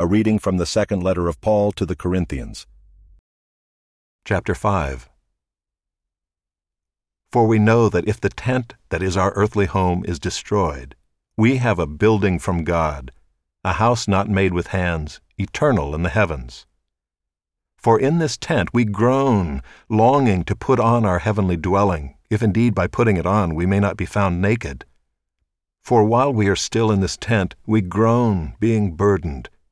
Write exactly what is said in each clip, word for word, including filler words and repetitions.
A reading from the second letter of Paul to the Corinthians. Chapter five. For we know that if the tent that is our earthly home is destroyed, we have a building from God, a house not made with hands, eternal in the heavens. For in this tent we groan, longing to put on our heavenly dwelling, if indeed by putting it on we may not be found naked. For while we are still in this tent, we groan, being burdened,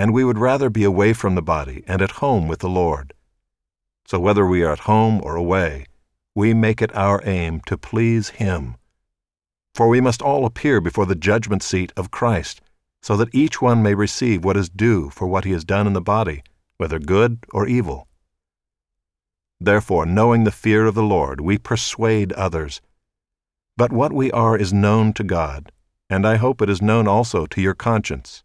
and we would rather be away from the body and at home with the Lord. So whether we are at home or away, we make it our aim to please Him. For we must all appear before the judgment seat of Christ, so that each one may receive what is due for what he has done in the body, whether good or evil. Therefore, knowing the fear of the Lord, we persuade others. But what we are is known to God, and I hope it is known also to your conscience.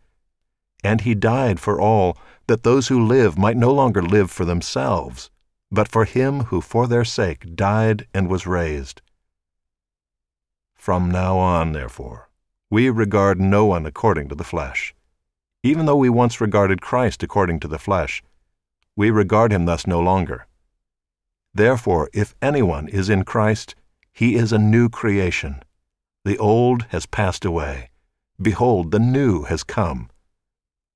And he died for all, that those who live might no longer live for themselves, but for him who for their sake died and was raised. From now on, therefore, we regard no one according to the flesh. Even though we once regarded Christ according to the flesh, we regard him thus no longer. Therefore, if anyone is in Christ, he is a new creation. The old has passed away. Behold, the new has come.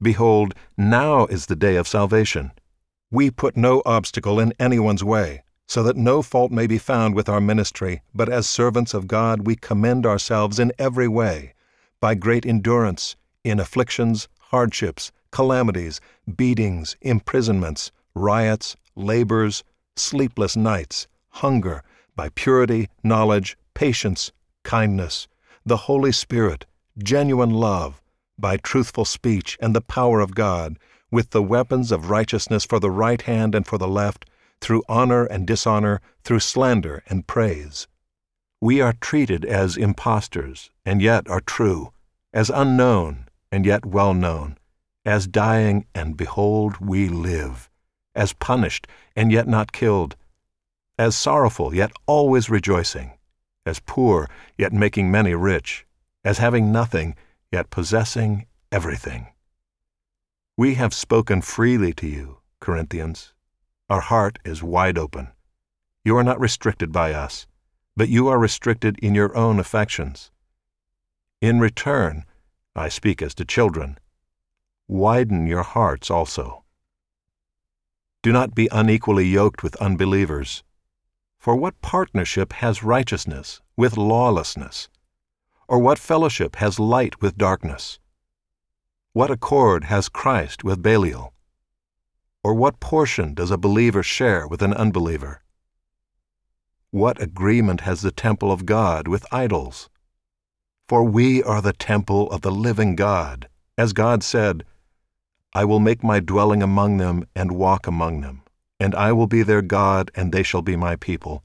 Behold, now is the day of salvation. We put no obstacle in anyone's way, so that no fault may be found with our ministry, but as servants of God we commend ourselves in every way, by great endurance, in afflictions, hardships, calamities, beatings, imprisonments, riots, labors, sleepless nights, hunger, by purity, knowledge, patience, kindness, the Holy Spirit, genuine love, by truthful speech and the power of God, with the weapons of righteousness for the right hand and for the left, through honor and dishonor, through slander and praise. We are treated as impostors, and yet are true, as unknown, and yet well known, as dying, and behold, we live, as punished, and yet not killed, as sorrowful, yet always rejoicing, as poor, yet making many rich, as having nothing, yet possessing everything. We have spoken freely to you, Corinthians. Our heart is wide open. You are not restricted by us, but you are restricted in your own affections. In return, I speak as to children, widen your hearts also. Do not be unequally yoked with unbelievers. For what partnership has righteousness with lawlessness? Or what fellowship has light with darkness? What accord has Christ with Belial? or what portion does a believer share with an unbeliever? What agreement has the temple of God with idols? For we are the temple of the living God, as God said, I will make my dwelling among them and walk among them, and I will be their God, and they shall be my people.